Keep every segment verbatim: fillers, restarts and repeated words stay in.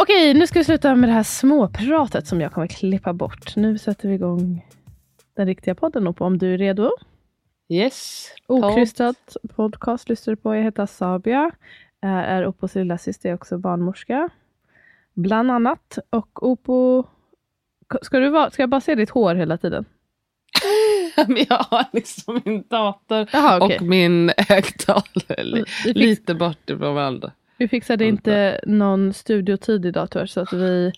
Okej, nu ska vi sluta med det här småpratet som jag kommer klippa bort. Nu sätter vi igång den riktiga podden upp, om du är redo. Yes. Okrystat podcast lyssnar på. Jag heter Sabia. Är, är Opos lilla syster, också barnmorska. Bland annat. Och Opo... Ska, du va... ska jag bara se ditt hår hela tiden? Jag har liksom min dator. Aha, okay. Och min högtalare fick... lite bort ifrån varandra. Vi fixade inte någon studiotid idag tyvärr, så att vi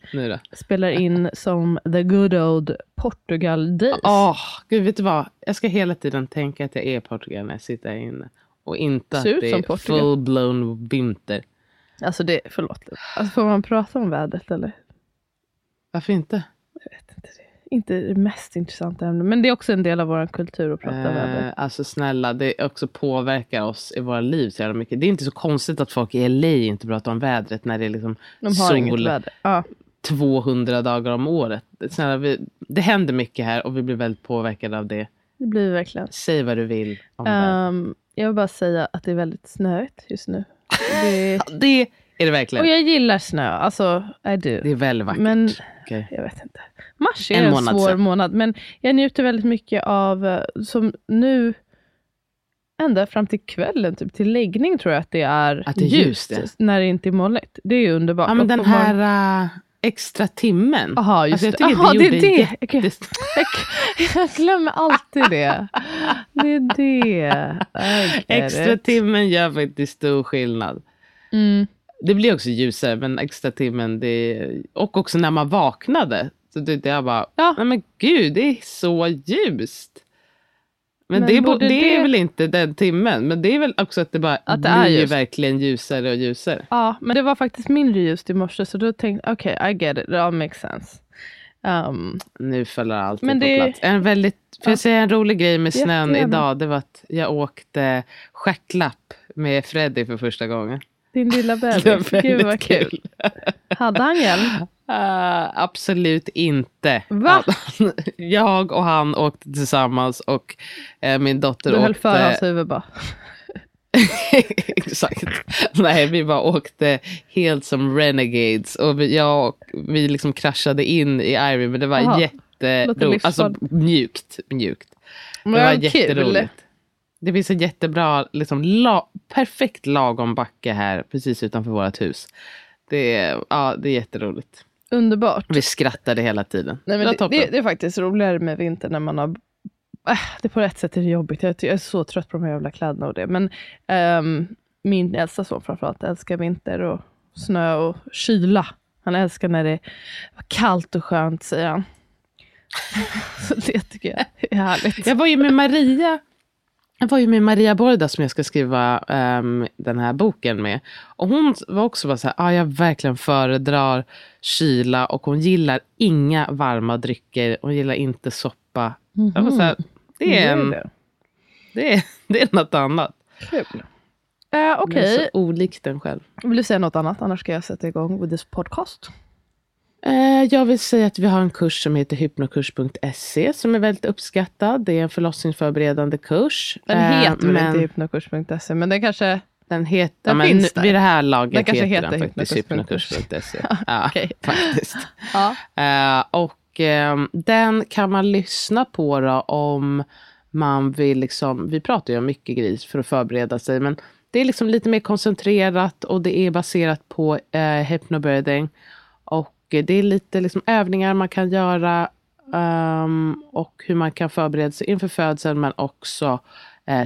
spelar in som the good old Portugal days. Åh, oh, gud, vet du vad? Jag ska hela tiden tänka att jag är Portugal när jag sitter inne. Och inte att det är full-blown vinter. Alltså, det, förlåt. Alltså, får man prata om vädret, eller? Varför inte? Jag vet inte det. Inte det mest intressanta ämnet, men det är också en del av vår kultur att prata eh, om det. Alltså snälla, det också påverkar oss i våra liv så jävla mycket. Det är inte så konstigt att folk i L A inte pratar om vädret när det är liksom de har sol inget väder. Ah. tvåhundra dagar om året. Snälla, vi, det händer mycket här och vi blir väldigt påverkade av det. Det blir vi verkligen. Säg vad du vill om um, jag vill bara säga att det är väldigt snöigt just nu. Det, det är det verkligen. Och jag gillar snö, alltså I do. Det är väldigt vackert. Men okay. Jag vet inte. Mars är en, en månad svår sen. månad, men jag njuter väldigt mycket av, som nu ända fram till kvällen, typ till läggning tror jag att det är, att det är ljust, ljust det. När det inte är molnigt. Det är ju underbart. Ja, men den här morgon... uh, extra timmen. Aha, just alltså, jag det. Aha, det är det. Jättes... jag glömmer alltid det. Det är det. Extra timmen gör faktiskt stor skillnad. Mm. Det blir också ljusare, men extra timmen det... och också när man vaknade. Så det är bara, ja. Nej men gud, det är så ljust. Men, men det, är, det, det är väl inte den timmen. Men det är väl också att det bara att det blir är ju verkligen ljusare och ljusare. Ja, men det var faktiskt mindre ljust i morse. Så då tänkte jag, okej, okay, I get it, it all makes sense. Um, nu faller allt på det... plats. En väldigt, för jag säga en rolig grej med snön idag. Det var att jag åkte schacklapp med Freddy för första gången. Din lilla bebis, gud vad kul. kul. Hade han hjälp? Uh, absolut inte. Va? Jag och han åkte tillsammans och uh, min dotter du åkte... Du höll för hans huvud bara. Exakt. Nej, vi bara åkte helt som renegades. Och vi, jag och, vi liksom kraschade in i Ivy, men det var Aha. jätteroligt. Alltså mjukt, mjukt. Men det var kul. Jätteroligt. Det finns en jättebra, liksom, la- perfekt lagom backe här precis utanför vårt hus. Det är, ja, det är jätteroligt. Underbart. Vi skrattade hela tiden. Nej, men det, det, det är faktiskt roligare med vintern när man har... Äh, det på rätt sätt är jobbigt. Jag, jag är så trött på de här jävla kläderna och det. Men ähm, min äldsta son framförallt älskar vinter och snö och kyla. Han älskar när det är kallt och skönt, säger han. Så det tycker jag är härligt. Jag var ju med Maria... Jag var ju med Maria Borda som jag ska skriva um, den här boken med. Och hon var också bara så här, ah, jag verkligen föredrar kyla och hon gillar inga varma drycker. Hon gillar inte soppa. Mm-hmm. Jag var så här, det är en, det är, det. Det är, det är något annat. Kul. Uh, Okej. Okay. Det är så olikt den själv. Vill du säga något annat? Annars ska jag sätta igång with this podcast. Jag vill säga att vi har en kurs som heter hypnokurs punkt se som är väldigt uppskattad. Det är en förlossningsförberedande kurs. Den heter väl inte hypnokurs punkt se, men den kanske... Den heter, den men nu, vid det här laget den heter den faktiskt hypnokurs punkt se. Ja, okay. Faktiskt. Ja. Uh, och um, den kan man lyssna på då om man vill liksom, vi pratar ju om mycket gris för att förbereda sig, men det är liksom lite mer koncentrerat och det är baserat på uh, hypnobirthing och det är lite liksom övningar man kan göra um, och hur man kan förbereda sig inför födseln men också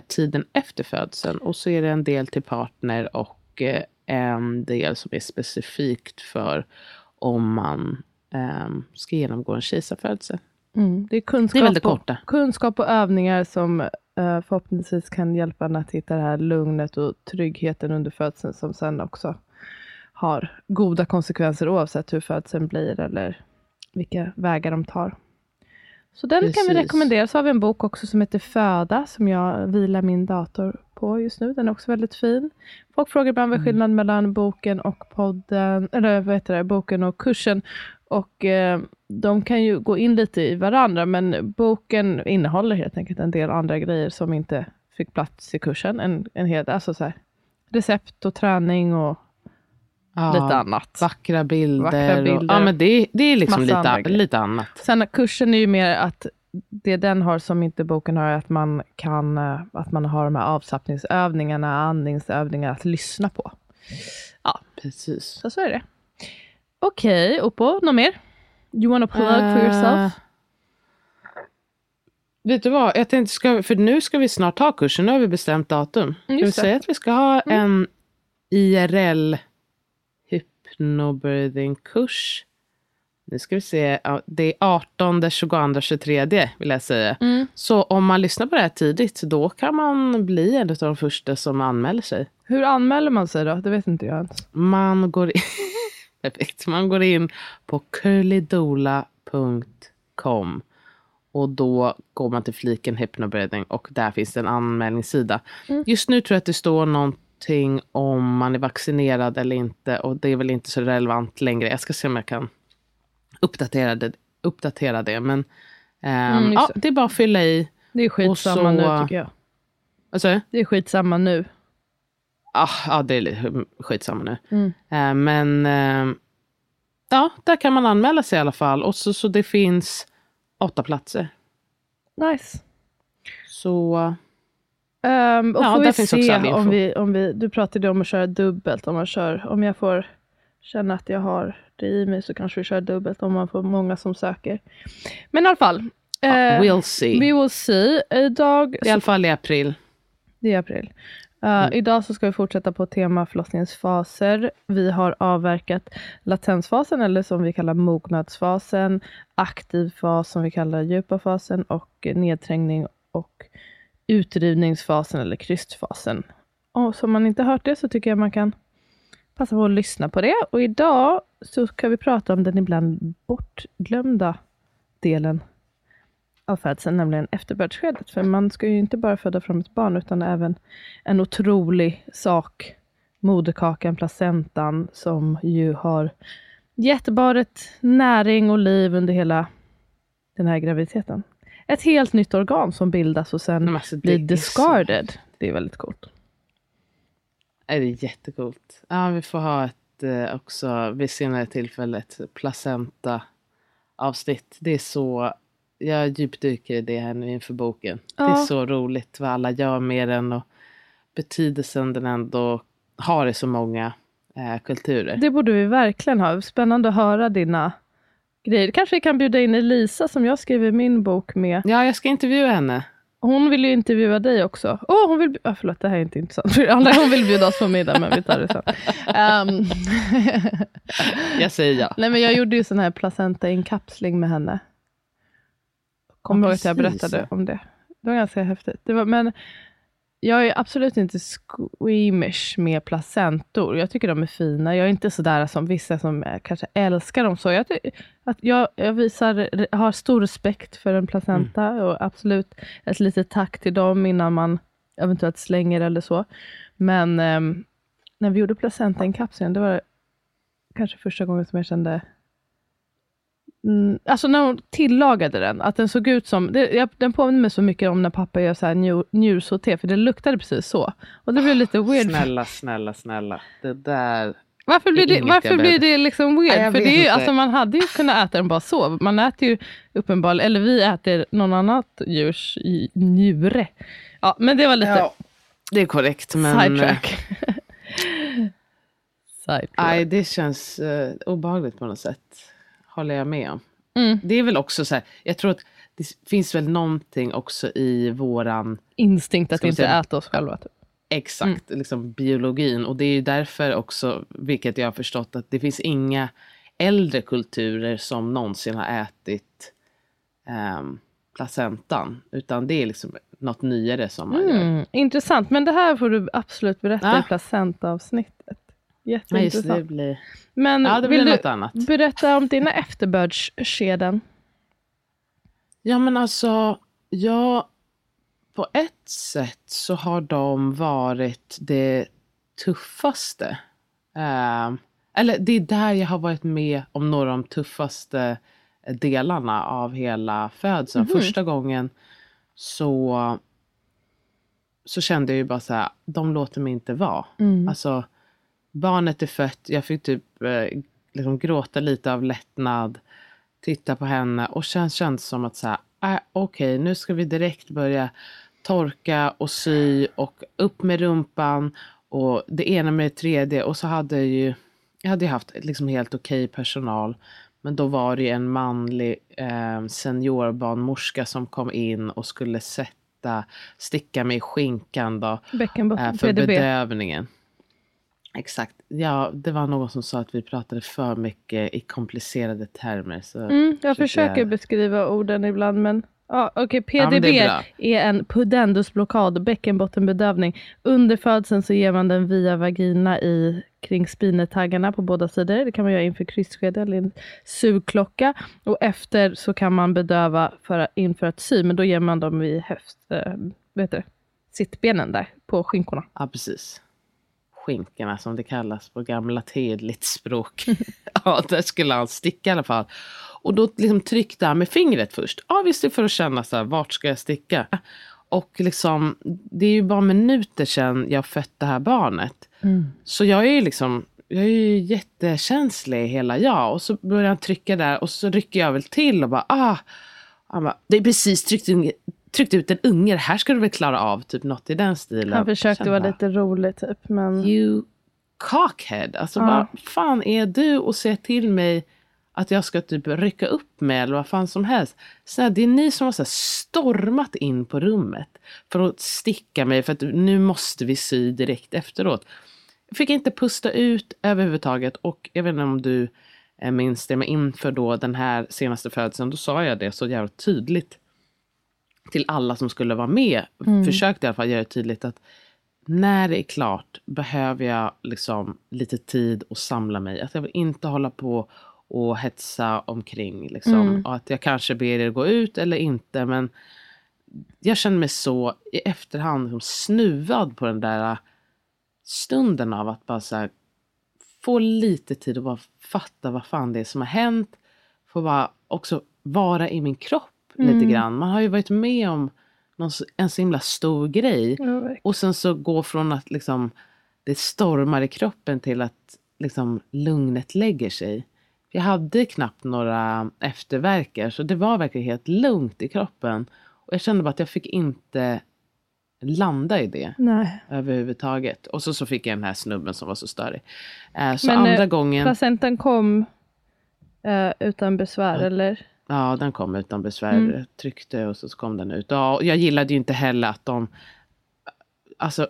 tiden efter födseln. Och så är det en del till partner och en del som är specifikt för om man ska genomgå en kejsarfödsel. Mm. Det är kunskap, det är väldigt korta. Och, kunskap och övningar som förhoppningsvis kan hjälpa en att hitta det här lugnet och tryggheten under födseln som sen också har goda konsekvenser oavsett hur födseln blir eller vilka vägar de tar. Så den Precis. Kan vi rekommendera. Så har vi en bok också som heter Föda som jag vilar min dator på just nu. Den är också väldigt fin. Folk frågar ibland vad skillnaden mm. mellan boken och podden, eller vad heter det, boken och kursen. Och eh, de kan ju gå in lite i varandra, men boken innehåller helt enkelt en del andra grejer som inte fick plats i kursen. En, en hel, alltså så här, recept och träning och ja, lite annat. Vackra bilder. Vackra bilder och, ja, men det, det är liksom lite, lite annat. Sen kursen är ju mer att det den har som inte boken har är att man kan, att man har de här avslappningsövningarna, andningsövningar att lyssna på. Ja, precis. Så, så är det. Okej, okay, Oppo, något mer? You wanna plug uh, for yourself? Vet du vad, jag tänkte, ska, för nu ska vi snart ha kursen, nu har vi bestämt datum. Just jag vill säga att vi ska ha mm. en I R L hypnobirthing-kurs. Nu ska vi se. Det är arton, tjugotvå, tjugotre vill jag säga. Mm. Så om man lyssnar på det här tidigt då kan man bli en av de första som anmäler sig. Hur anmäler man sig då? Det vet inte jag ens. Man går in, man går in på curlydola punkt com och då går man till fliken hypnobirthing och där finns en anmälningssida. Mm. Just nu tror jag att det står någonting om man är vaccinerad eller inte och det är väl inte så relevant längre. Jag ska se om jag kan uppdatera det, uppdatera det. men um, mm, ja, det är bara att fylla i. Det är skitsamma så, nu tycker jag. Alltså? Det är skitsamma nu. Ja, ah, ah, det är skitsamma nu. Mm. Uh, men uh, ja, där kan man anmäla sig i alla fall och så, så det finns åtta platser. Nice. Så uh, Um, och ja, får vi se om vi, om vi, du pratade om att köra dubbelt om man kör, om jag får känna att jag har det i mig så kanske vi kör dubbelt om man får många som söker, men i alla fall ja, uh, we'll see, we will see. Idag, i alla fall i april det är april uh, mm. Idag så ska vi fortsätta på tema förlossningens faser. Vi har avverkat latensfasen eller som vi kallar mognadsfasen, aktiv fas som vi kallar djupa fasen och nedträngning och utrivningsfasen eller krystfasen. Och som man inte hört det så tycker jag man kan passa på att lyssna på det. Och idag så ska vi prata om den ibland bortglömda delen av födseln, nämligen efterbördsskedet. För man ska ju inte bara föda fram ett barn utan även en otrolig sak, moderkakan, placentan, som ju har gett barnet näring och liv under hela den här graviditeten. Ett helt nytt organ som bildas och sen men alltså, blir discarded. Så... Det är väldigt coolt. Det är jättekult. Ja, vi får ha ett också vid senare tillfället placenta avsnitt. Det är så, jag djupdyker i det här nu inför boken. Ja. Det är så roligt vad alla gör med den och betydelsen den ändå har i så många eh, kulturer. Det borde vi verkligen ha. Spännande att höra dina grejer. Kanske vi kan bjuda in Elisa som jag skriver min bok med. Ja, jag ska intervjua henne. Hon vill ju intervjua dig också. Åh, oh, hon vill... Ah, förlåt, det här är inte intressant. Hon vill bjuda oss på middag, men vi tar det sen. Um... jag säger ja. Nej, men jag gjorde ju sån här placenta-inkapsling med henne. Kommer ja, ihåg att jag berättade om det. Det var ganska häftigt. Det var, men jag är absolut inte squeamish med placentor. Jag tycker de är fina. Jag är inte sådär som vissa som kanske älskar dem så. Jag, att jag, jag visar, har stor respekt för en placenta. Mm. Och absolut ett litet tack till dem innan man eventuellt slänger eller så. Men eh, när vi gjorde placenta i kapseln, det var kanske första gången som jag kände Mm, alltså när hon tillagade den, att den såg ut som det, jag, den påminner mig så mycket om när pappa gör så här njur, njursauté, för det luktade precis så. Och det blev lite weird. Snälla, snälla, snälla. Det där. Varför blir det, varför blir det liksom weird? Nej, för det är ju, alltså, man hade ju kunnat äta den bara så. Man äter ju uppenbarligen, eller vi äter någon annat djurs njure. Ja, men det var lite. Ja, det är korrekt, men sidetrack. Sidetrack. Nej, det känns uh, obehagligt på något sätt. Håller jag med om. Mm. Det är väl också så här, jag tror att det finns väl någonting också i våran instinkt att inte säga, äta oss själva. Typ. Exakt, mm. Liksom biologin. Och det är ju därför också, vilket jag har förstått, att det finns inga äldre kulturer som någonsin har ätit um, placentan. Utan det är liksom något nyare som man mm. gör. Intressant, men det här får du absolut berätta ah. i placentavsnittet. Jätteintressant. Nej, det blir... Men ja, det blir vill något du annat. Berätta om dina efterbördsskeden? Ja, men alltså, jag, på ett sätt så har de varit det tuffaste. Eh, eller det är där jag har varit med om några av de tuffaste delarna av hela födseln. Mm-hmm. Första gången så, så kände jag ju bara så här, de låter mig inte vara. Mm. Alltså... Barnet är fött, jag fick typ eh, liksom gråta lite av lättnad, titta på henne och känns känns som att så här, äh, okej, okay, nu ska vi direkt börja torka och sy och upp med rumpan och det ena med det tredje. Och så hade jag ju, jag hade ju haft liksom helt okej okay personal, men då var det ju en manlig eh, seniorbarnmorska som kom in och skulle sätta, sticka mig i skinkan då, eh, för B D B. Bedövningen. Exakt. Ja, det var någon som sa att vi pratade för mycket i komplicerade termer. Så mm, jag försöker jag... beskriva orden ibland, men... Ah, okay, P D B ja, är, är en pudendusblockad, bäckenbottenbedövning. Under födseln så ger man den via vagina i, kring spinetaggarna på båda sidor. Det kan man göra inför kryssskede eller en sugklocka. Och efter så kan man bedöva för, inför att sy, men då ger man dem i höft, äh, vet du, sittbenen där på skinkorna. Ja, precis. Skinkorna som det kallas på gamla tydligt språk. Ja, där skulle han sticka i alla fall. Och då liksom tryckte han med fingret först. Ja, visst, det är för att känna så här, vart ska jag sticka? Och liksom, det är ju bara minuter sedan jag fött det här barnet. Mm. Så jag är ju liksom, jag är ju jättekänslig hela jag. Och så börjar han trycka där och så rycker jag väl till och bara, ah. Han bara, det är precis tryckt in. Tryckte ut en unger, här ska du väl klara av typ något i den stilen. Han försökte vara lite rolig typ, men... You cockhead, alltså ja. Vad fan är du och säger till mig att jag ska typ rycka upp mig eller vad fan som helst. Så det är ni som har så här stormat in på rummet för att sticka mig, för att nu måste vi sy direkt efteråt. Jag fick inte pusta ut överhuvudtaget, och jag vet inte om du minns det, men inför då den här senaste födelsen, då sa jag det så jävla tydligt till alla som skulle vara med. Mm. Försökte i alla fall göra det tydligt att när det är klart behöver jag liksom lite tid och samla mig. Att jag vill inte hålla på och hetsa omkring. Liksom. Mm. Och att jag kanske ber er gå ut eller inte. Men jag känner mig så i efterhand som snuvad på den där stunden av att bara så här, få lite tid och bara fatta vad fan det är som har hänt. Få bara också vara i min kropp. Mm. Lite grann. Man har ju varit med om någon, en så himla stor grej. Mm. Och sen så gå från att liksom, det stormar i kroppen till att liksom, lugnet lägger sig. Jag hade knappt några efterverkar, så det var verkligen helt lugnt i kroppen. Och jag kände bara att jag fick inte landa i det. Nej. Överhuvudtaget. Och så, så fick jag den här snubben som var så störig. Eh, så Men, andra eh, gången... patienten kom eh, utan besvär, ja. Eller... Ja, den kom utan besvär. Mm. Tryckte och så kom den ut. Ja, jag gillade ju inte heller att de alltså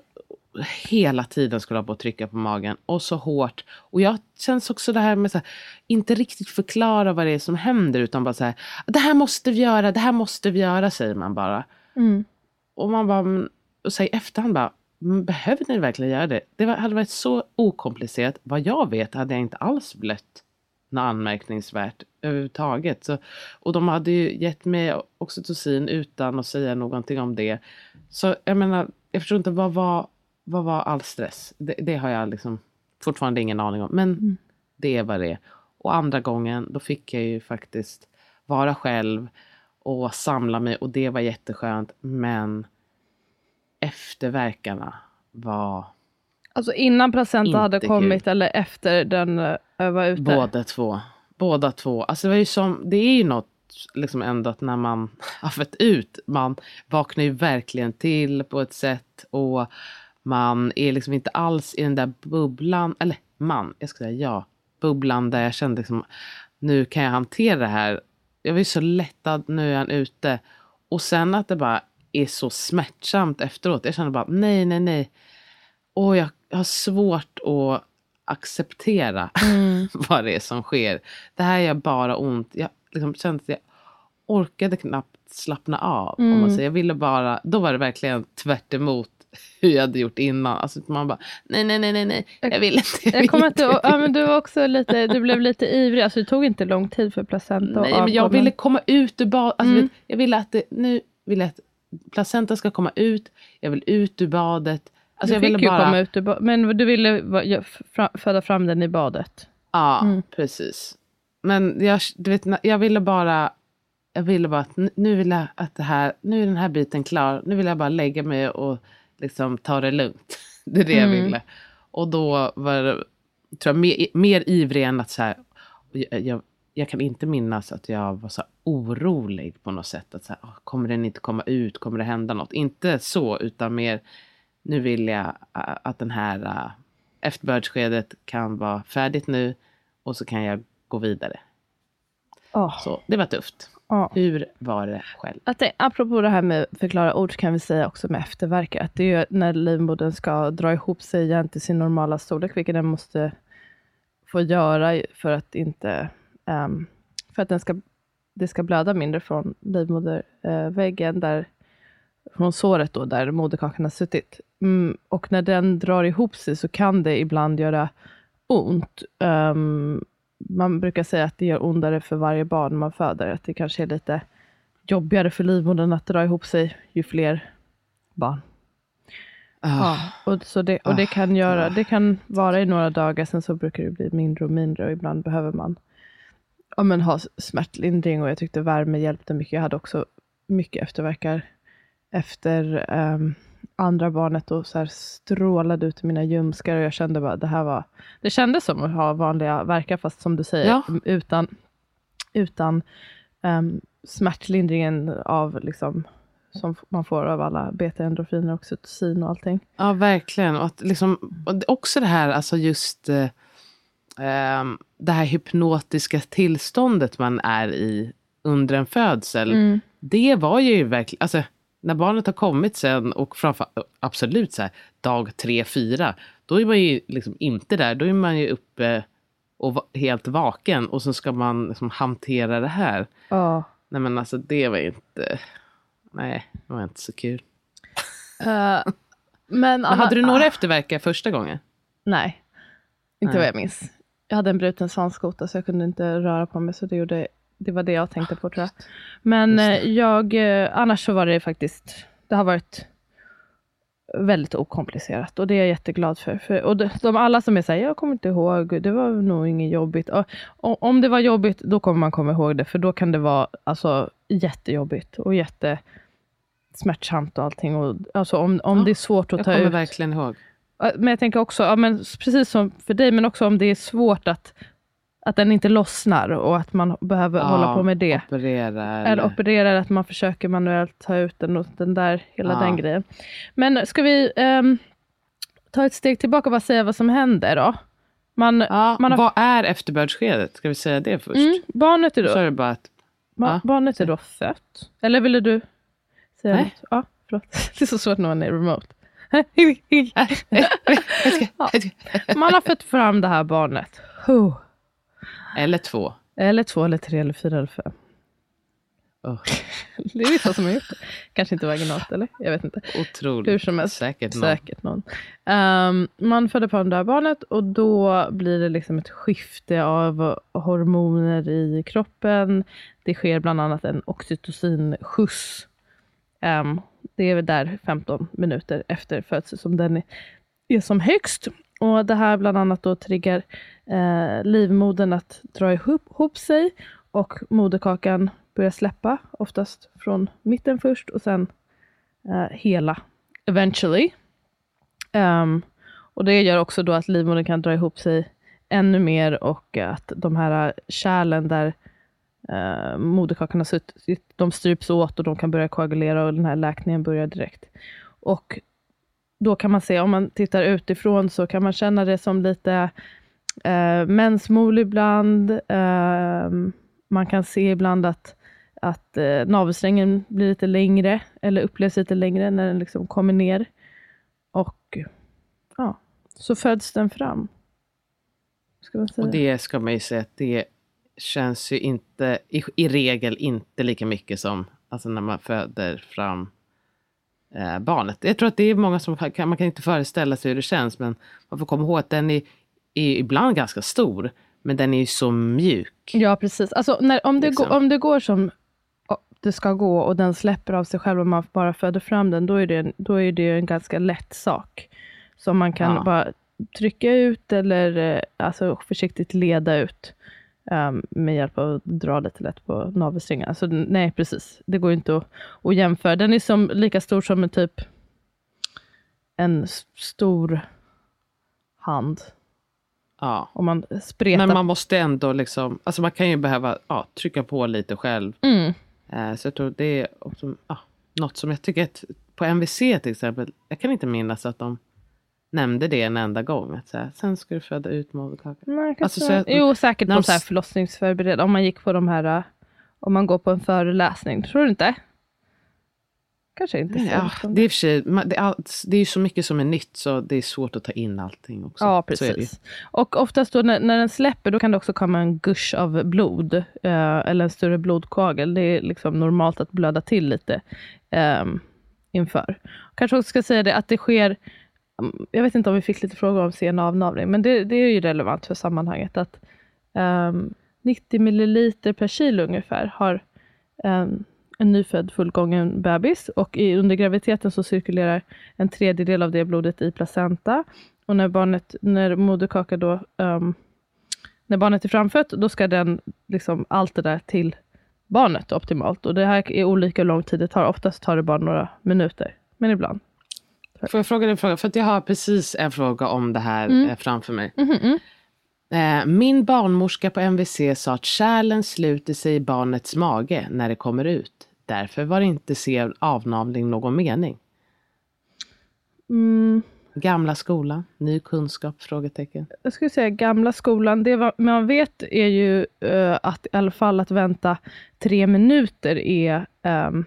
hela tiden skulle ha på att trycka på magen. Och så hårt. Och jag känns också det här med så här, inte riktigt förklara vad det är som händer. Utan bara så här, det här måste vi göra, det här måste vi göra, säger man bara. Mm. Och man bara, och säger efterhand bara, behöver ni verkligen göra det? Det hade varit så okomplicerat. Vad jag vet hade jag inte alls blött anmärkningsvärt överhuvudtaget. Så, och de hade ju gett mig oxytocin utan att säga någonting om det. Så jag menar, jag förstår inte vad var, vad var all stress. Det, det har jag liksom fortfarande ingen aning om. Men mm. det är vad det är. Och andra gången, då fick jag ju faktiskt vara själv och samla mig. Och det var jätteskönt. Men efterverkarna var... Alltså innan placenta hade kommit kul. Eller efter den var ute? Båda två. Båda två. Alltså det var ju som, det är ju något liksom ändå att när man har fött ut, man vaknar ju verkligen till på ett sätt och man är liksom inte alls i den där bubblan, eller man, jag ska säga ja, bubblan där jag kände liksom, nu kan jag hantera det här. Jag var ju så lättad, nu är han ute. Och sen att det bara är så smärtsamt efteråt, jag kände bara nej, nej, nej. Och jag har svårt att acceptera mm. vad det är som sker. Det här är bara ont. Jag liksom kände att jag orkade knappt slappna av. Mm. Om man säger. Jag ville bara, då var det verkligen tvärt emot hur jag hade gjort innan. Alltså man bara, nej, nej, nej, nej, nej. Jag vill inte. Jag, jag vill kommer inte. Till, ja, men du var också lite, du blev lite ivrig. Alltså det tog inte lång tid för placenta. Nej, men jag ville komma ut ur bad. Alltså, mm. jag ville att det, nu vill jag att placenta ska komma ut. Jag vill ut ur badet. Alltså du fick jag ville bara... ju komma ut ur ba- men du ville föda fram den i badet. Ja, mm. precis. Men jag, du vet, jag ville bara, jag ville bara att nu vill jag att det här, nu är den här biten klar. Nu vill jag bara lägga mig och liksom ta det lugnt. Det är det mm. jag ville. Och då var det, tror jag, mer, mer ivrig än att så här, jag, jag, jag kan inte minnas att jag var så orolig på något sätt. Att så här, kommer den inte komma ut? Kommer det hända något? Inte så, utan mer... Nu vill jag att den här efterbördsskedet kan vara färdigt nu. Och så kan jag gå vidare. Oh. Så det var tufft. Oh. Hur var det själv? Att det, apropå det här med förklara ord så kan vi säga också med efterverkar. Att det är när livmodern ska dra ihop sig igen till sin normala storlek. Vilket den måste få göra för att, inte, um, för att den ska, det ska blöda mindre från livmoderväggen. Uh, där... från såret då där moderkakan har suttit. Mm, och när den drar ihop sig så kan det ibland göra ont. Um, man brukar säga att det gör ondare för varje barn man föder. Att det kanske är lite jobbigare för livmodern att dra ihop sig ju fler barn. Uh, ja, och så det, och det kan göra, det kan vara i några dagar, sen så brukar det bli mindre och mindre och ibland behöver man ja, men ha smärtlindring och jag tyckte värme hjälpte mycket. Jag hade också mycket efterverkar efter um, andra barnet och så här strålade ut mina ljumskar och jag kände bara det här var det kändes som att ha vanliga verkar fast som du säger ja. utan utan um, smärtlindringen av liksom som man får av alla beta-endorfiner och oxytocin och allting. Ja, verkligen och att liksom och också det här alltså just eh, det här hypnotiska tillståndet man är i under en födsel. Mm. Det var ju verkligen alltså när barnet har kommit sen och framför absolut så här, dag tre, fyra, då är man ju liksom inte där. Då är man ju uppe och va- helt vaken och så ska man liksom hantera det här. Ja. Nej men alltså det var ju inte, nej det var inte så kul. Uh, men, men hade Anna, du några uh, efterverkar första gången? Nej, inte nej. Vad jag minns. Jag hade en bruten svanskota så jag kunde inte röra på mig så det gjorde det var det jag tänkte på tror jag. Men jag, annars så var det faktiskt, det har varit väldigt okomplicerat. Och det är jag jätteglad för. för och de, de alla som är så här, jag kommer inte ihåg, det var nog inget jobbigt. Och, och, om det var jobbigt, då kommer man komma ihåg det. För då kan det vara alltså, jättejobbigt och jättesmärtsamt och allting. Och, alltså, om om ja, det är svårt att ta ut. Jag kommer verkligen ihåg. Men jag tänker också, ja, men precis som för dig, men också om det är svårt att... Att den inte lossnar och att man behöver ja, hålla på med det. Operera, eller? eller operera, att man försöker manuellt ta ut den och den där, hela ja. den grejen. Men ska vi um, ta ett steg tillbaka och bara säga vad som händer då? Man, ja, man har... Vad är efterbördsskedet? Ska vi säga det först? Mm, barnet är då. Så är det bara att... Ba- ja. Barnet är då fött. Eller ville du säga nej. Något? Ja, förlåt. Det är så svårt när man är remote. ja. Man har fött fram det här barnet. Huh. Eller två. Eller två, eller tre, eller fyra, eller fem. Oh. Det är vissa som har gjort det. Kanske inte vaginalt, eller? Jag vet inte. Otroligt. Hur som helst. Säkert någon. Säkert någon. Um, man föder på det här barnet och då blir det liksom ett skifte av hormoner i kroppen. Det sker bland annat en oxytocinskjuts. Um, det är väl där femton minuter efter födseln som den är som högst. Och det här bland annat då triggar eh, livmodern att dra ihop, ihop sig och moderkakan börjar släppa, oftast från mitten först och sen eh, hela eventually. Um, och det gör också då att livmodern kan dra ihop sig ännu mer och att de här kärlen där eh, moderkakan har suttit, de stryps åt och de kan börja koagulera och den här läkningen börjar direkt. Och då kan man se, om man tittar utifrån så kan man känna det som lite eh, mensmol ibland. Eh, man kan se ibland att, att eh, navelsträngen blir lite längre eller upplevs lite längre när den liksom kommer ner. Och ja, så föds den fram. Ska man säga. Och det ska man ju säga att det känns ju inte, i, i regel inte lika mycket som alltså när man föder fram barnet. Jag tror att det är många som kan, man kan inte föreställa sig hur det känns, men man får komma ihåg att den är, är ibland ganska stor, men den är ju så mjuk. Ja, precis. Alltså, när, om, det liksom. går, om det går som det ska gå och den släpper av sig själv och man bara föder fram den, då är det, då är det en ganska lätt sak som man kan ja. bara trycka ut eller alltså, försiktigt leda ut um, med hjälp av att dra lite lätt på navelsträngen. Alltså, nej, precis. Det går inte att, att jämföra. Den är som, lika stor som en typ en stor hand. Ja. Om man spretar. Men man måste ändå liksom, alltså man kan ju behöva ja, trycka på lite själv. Mm. Så jag tror det är också, ah, något som jag tycker att på M V C till exempel, jag kan inte minnas att de nämnde det en enda gång. Att så här, sen ska du föda ut moderkakan. Alltså, så jag, jo, säkert på de, så här förlossningsförbered. Om man gick på de här, om man går på en föreläsning, tror du inte? Kanske inte. Nej, ja, det, är för sig, man, det, är, det är ju så mycket som är nytt så det är svårt att ta in allting också. Ja, precis. Och oftast då när, när den släpper då kan det också komma en gush av blod. Eh, eller en större blodkagel. Det är liksom normalt att blöda till lite eh, inför. Kanske också ska säga det att det sker, jag vet inte om vi fick lite frågor om sen avnavling, men det, det är ju relevant för sammanhanget att eh, nittio milliliter per kilo ungefär har eh, en nyfödd fullgången bebis, och i, under graviditeten så cirkulerar en tredjedel av det blodet i placenta, och när barnet, när moderkaka då um, när barnet är framfött, då ska den liksom allt det där till barnet optimalt, och det här är olika hur lång tid det tar, oftast tar det bara några minuter, men ibland. Får jag fråga dig en fråga, för att jag har precis en fråga om det här mm. framför mig. Mm-hmm. Min barnmorska på M V C sa att kärlen sluter sig i barnets mage när det kommer ut. Därför var det inte se avnavling någon mening. Mm. Gamla skolan, ny kunskap, frågetecken. Jag skulle säga gamla skolan. Det var, man vet är ju uh, att i alla fall att vänta tre minuter är um,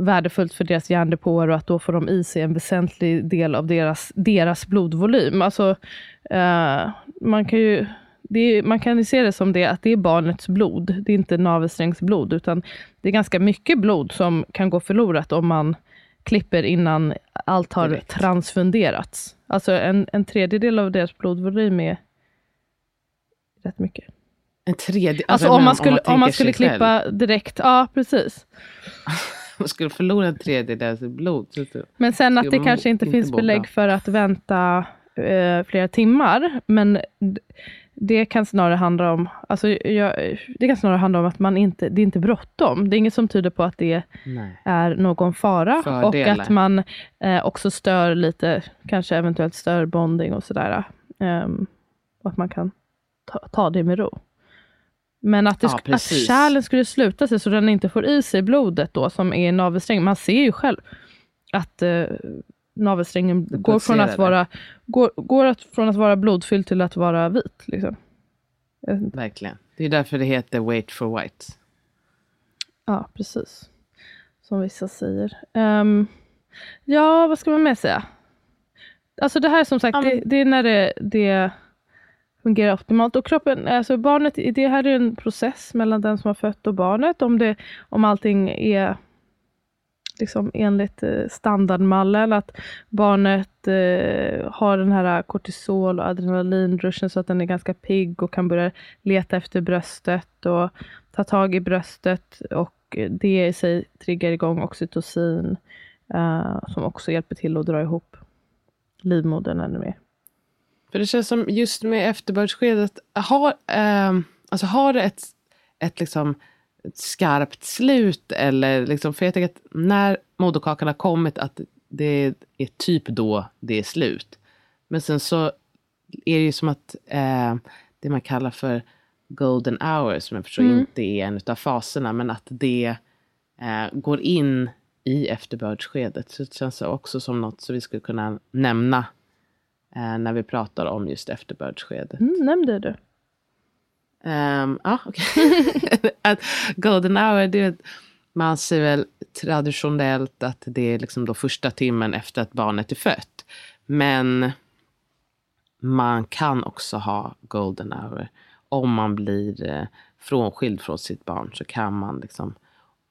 värdefullt för deras hjärndepåer, och att då får de i sig en väsentlig del av deras, deras blodvolym. Alltså uh, man kan ju det är, man kan ju se det som det att det är barnets blod, det är inte navelsträngsblod, utan det är ganska mycket blod som kan gå förlorat om man klipper innan allt har Direkt. transfunderats. Alltså en, en tredjedel av deras blodvolym är rätt mycket. En tredjedel? Alltså, alltså om man skulle, om man om man skulle klippa själv. direkt, ja precis. Man skulle förlora en tredjedel av blod. Så men sen att det kanske inte, inte finns boka. belägg för att vänta eh, flera timmar. Men det kan snarare handla om, alltså, jag, det kan snarare handla om att man inte, det är inte bråttom. Det är inget som tyder på att det Nej. är någon fara. Fördelar. Och att man eh, också stör lite, kanske eventuellt stör bonding och sådär. Eh, och att man kan ta, ta det med ro. Men att, det sk- ja, att kärlen skulle sluta sig så den inte får i sig blodet då som är navelsträngen. Man ser ju själv att eh, navelsträngen går från att, vara, går, går att, från att vara blodfylld till att vara vit. Liksom. Verkligen. Det är därför det heter wait for white. Ja, precis. Som vissa säger. Um, ja, vad ska man med säga? Alltså det här som sagt, um, det, det är när det... det fungerar optimalt, och kroppen, alltså barnet, det här är en process mellan den som har fött och barnet, om, det, om allting är liksom enligt standardmallen, att barnet eh, har den här kortisol och adrenalinrushen så att den är ganska pigg och kan börja leta efter bröstet och ta tag i bröstet, och det i sig triggar igång oxytocin eh, som också hjälper till att dra ihop livmodern ännu mer. För det känns som just med efterbördsskedet, har, eh, alltså har det ett, ett, liksom, ett skarpt slut? Eller liksom, för jag tänker att när moderkakan har kommit, att det är typ då det är slut. Men sen så är det ju som att eh, det man kallar för golden hour, som jag förstår mm. inte är en av faserna, men att det eh, går in i efterbördsskedet. Så det känns också som något som vi skulle kunna nämna eh, när vi pratar om just efterbördsskedet. Mm, nämnde du? Um, ja, okej. Okay. Att golden hour, det är, man ser väl traditionellt att det är liksom då första timmen efter att barnet är fött. Men man kan också ha golden hour. Om man blir frånskild från sitt barn så kan man liksom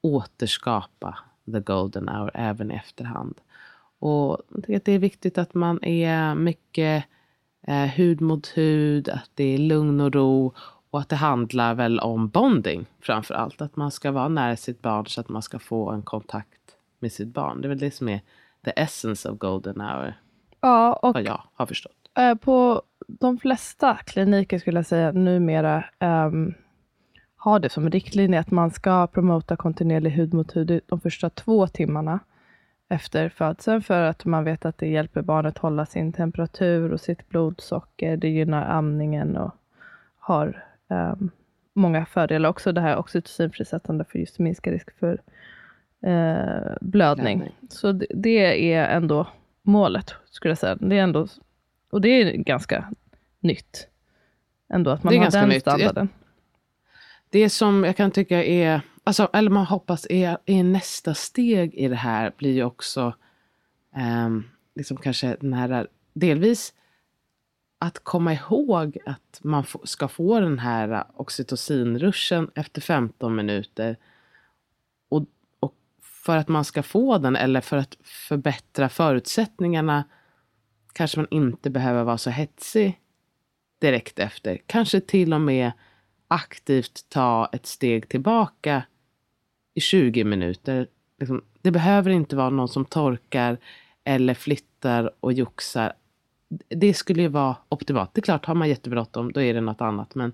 återskapa the golden hour även i efterhand. Och jag tycker att det är viktigt att man är mycket eh, hud mot hud, att det är lugn och ro, och att det handlar väl om bonding framför allt. Att man ska vara nära sitt barn så att man ska få en kontakt med sitt barn. Det är väl det som är the essence of golden hour. Ja, och vad jag har förstått. På de flesta kliniker skulle jag säga numera um, har det som riktlinje att man ska promota kontinuerlig hud mot hud de första två timmarna efter födseln, för att man vet att det hjälper barnet hålla sin temperatur och sitt blodsocker. Det gynnar amningen och har um, många fördelar också. Det här oxytocinfrisättande för just minska risk för uh, blödning. Nej, nej. Så det, det är ändå målet skulle jag säga. Det är ändå... Och det är ganska nytt ändå att man har den standarden. Det som jag kan tycka är, alltså, eller man hoppas är, är nästa steg i det här blir ju också eh, liksom kanske den här, delvis att komma ihåg att man f- ska få den här oxytocinruschen efter femton minuter. Och, och för att man ska få den eller för att förbättra förutsättningarna kanske man inte behöver vara så hetsig direkt efter. Kanske till och med aktivt ta ett steg tillbaka i tjugo minuter. Liksom, det behöver inte vara någon som torkar eller flyttar och joxar. Det skulle ju vara optimalt. Det är klart, har man jättebråttom då är det något annat. Men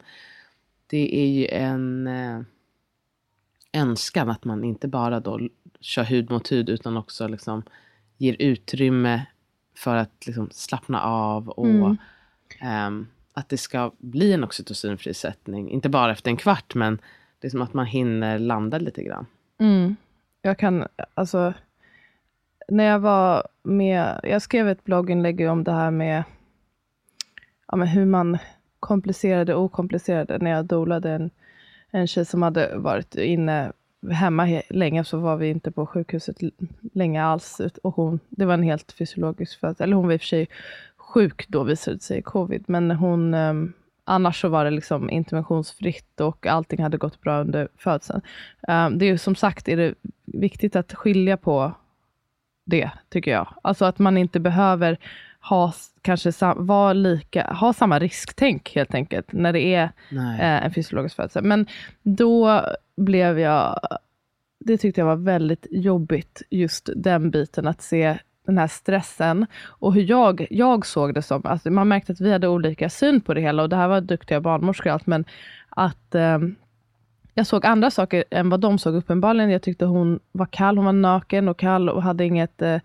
det är ju en eh, önskan att man inte bara då kör hud mot hud utan också liksom ger utrymme för att liksom slappna av och mm. um, att det ska bli en oxytocinfrisättning. Inte bara efter en kvart, men det är som att man hinner landa lite grann. Mm. Jag kan, alltså, när jag var med, jag skrev ett blogginlägg om det här med, ja, men hur man komplicerade och okomplicerade. När jag dolade en, en tjej som hade varit inne hemma länge, så var vi inte på sjukhuset länge alls, och hon, det var en helt fysiologisk födsel, eller hon var i och för sig sjuk då, visade det sig covid, men hon um, annars så var det liksom interventionsfritt och allting hade gått bra under födseln. Um, det är ju som sagt är det viktigt att skilja på det, tycker jag, alltså att man inte behöver ha kanske sam- vara lika, ha samma risktänk helt enkelt när det är eh, en fysiologisk födsel. Men då blev jag, det tyckte jag var väldigt jobbigt, just den biten att se den här stressen och hur jag, jag såg det som, alltså man märkte att vi hade olika syn på det hela, och det här var duktiga barnmorskor och allt, men att eh, jag såg andra saker än vad de såg uppenbarligen. Jag tyckte hon var kall, hon var naken och kall och hade inget eh,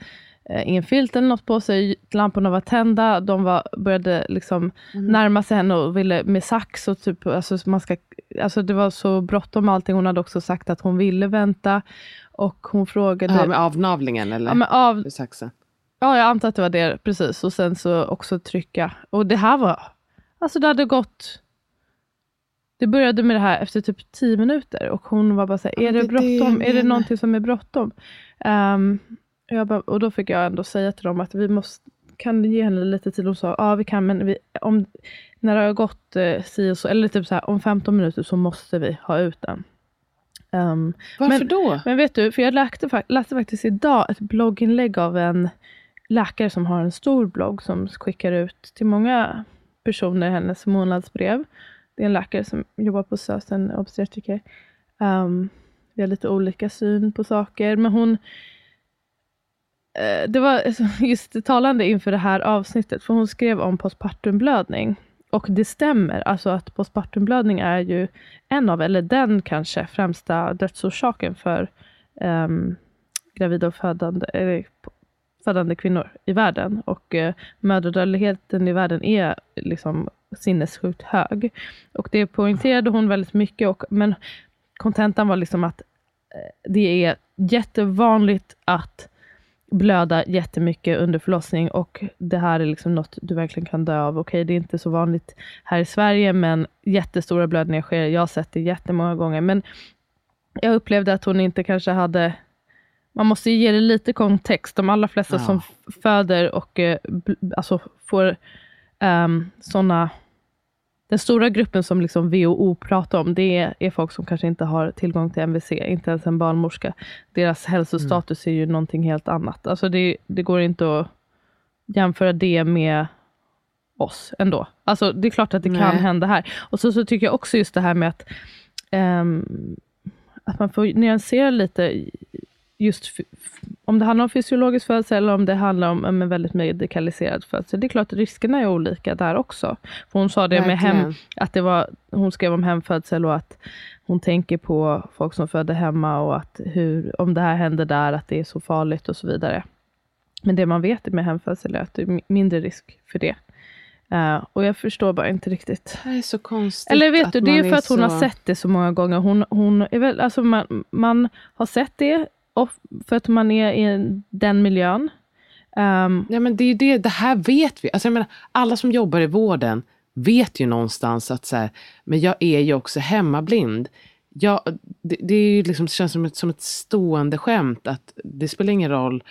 ingen filt eller något på sig, lamporna var tända, de var, började liksom mm. närma sig henne och ville med sax och typ, alltså, man ska, alltså det var så bråttom allting. Hon hade också sagt att hon ville vänta, och hon frågade... Ja, med avnavlingen eller? Ja, med av... saxen. Ja, jag antar att det var det, precis. Och sen så också trycka. Och det här var, alltså det hade gått, det började med det här efter typ tio minuter och hon var bara så här, är det, det bråttom? Är det någonting som är bråttom? Um, Jag bara, och då fick jag ändå säga till dem att vi måste, kan ge henne lite tid. Och sa, ja vi kan, men vi, om, när det har gått eh, si och så, eller typ så här, om femton minuter så måste vi ha ut den. Um, Varför men, då? Men vet du, för jag läste, läste faktiskt idag ett blogginlägg av en läkare som har en stor blogg som skickar ut till många personer hennes månadsbrev. Det är en läkare som jobbar på S Ö S, en obstetriker. Um, vi har lite olika syn på saker, men hon det var just talande inför det här avsnittet, för hon skrev om postpartumblödning. Och det stämmer, alltså att postpartumblödning är ju en av, eller den kanske främsta dödsorsaken för um, gravida och födande, eller, födande kvinnor i världen. Och uh, mödradödligheten i världen är liksom sinnessjukt hög. Och det poängterade hon väldigt mycket. Och, men kontentan var liksom att det är jättevanligt att blöda jättemycket under förlossning, och det här är liksom något du verkligen kan dö av. Okej, det är inte så vanligt här i Sverige, men jättestora blödningar sker. Jag har sett det jättemånga gånger, men jag upplevde att hon inte kanske hade, man måste ju ge det lite kontext. De allra flesta ja. som föder och alltså får um, sådana, den stora gruppen som liksom W H O pratar om, det är, är folk som kanske inte har tillgång till M V C, inte ens en barnmorska. Deras hälsostatus mm. är ju någonting helt annat. Alltså det, det går inte att jämföra det med oss ändå. Alltså det är klart att det Nej. kan hända här. Och så, så tycker jag också just det här med att, um, att man får nyansera lite just f- om det handlar om fysiologisk födsel eller om det handlar om en väldigt medikaliserad födsel. Det är klart att riskerna är olika där också. För hon sa det med hem, att det var, hon skrev om hemfödsel och att hon tänker på folk som föder hemma och att hur, om det här händer där, att det är så farligt och så vidare. Men det man vet med hemfödsel är att det är mindre risk för det. Uh, och jag förstår bara inte riktigt. Det är så konstigt. Eller vet du, det är för att hon så... har sett det så många gånger. Hon, hon är väl, alltså man, man har sett det för att man är i den miljön. Um, ja, men det är det, det här vet vi. Alltså, jag menar, alla som jobbar i vården vet ju någonstans att så här, men jag är ju också hemmablind. Jag, det det är ju liksom, det känns som ett, som ett stående skämt att det spelar ingen roll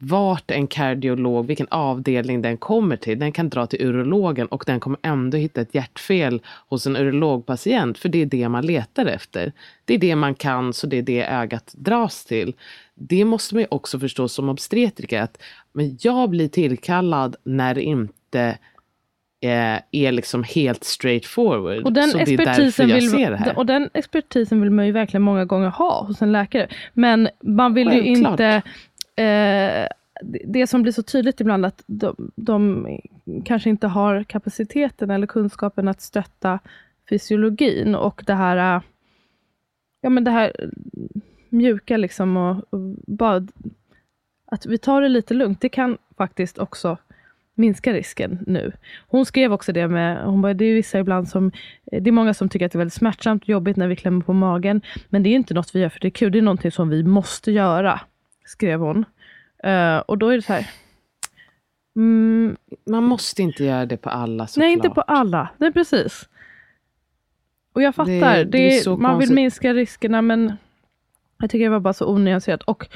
vart en kardiolog, vilken avdelning den kommer till, den kan dra till urologen och den kommer ändå hitta ett hjärtfel hos en urologpatient, för det är det man letar efter. Det är det man kan, så det är det ögat dras till. Det måste man ju också förstå som obstetriker, att men jag blir tillkallad när det inte eh, är liksom helt straightforward. Och den så expertisen det är därför jag vill, ser det här. Och den expertisen vill man ju verkligen många gånger ha hos en läkare. Men man vill ju klart. inte... Eh, det som blir så tydligt ibland att de, de kanske inte har kapaciteten eller kunskapen att stötta fysiologin och det här, ja men det här mjuka liksom, och, och bara att vi tar det lite lugnt, det kan faktiskt också minska risken nu. Hon skrev också det med, hon bara, det är vissa ibland som, det är många som tycker att det är väldigt smärtsamt och jobbigt när vi klämmer på magen, men det är inte något vi gör för det är kul, det är någonting som vi måste göra, skrev hon. Uh, och då är det så här. Mm, man måste inte göra det på alla såklart. Nej, klart. inte på alla. Nej, precis. Och jag fattar. Det, det det är, man konstigt. vill minska riskerna, men jag tycker det var bara så onyanserat. Och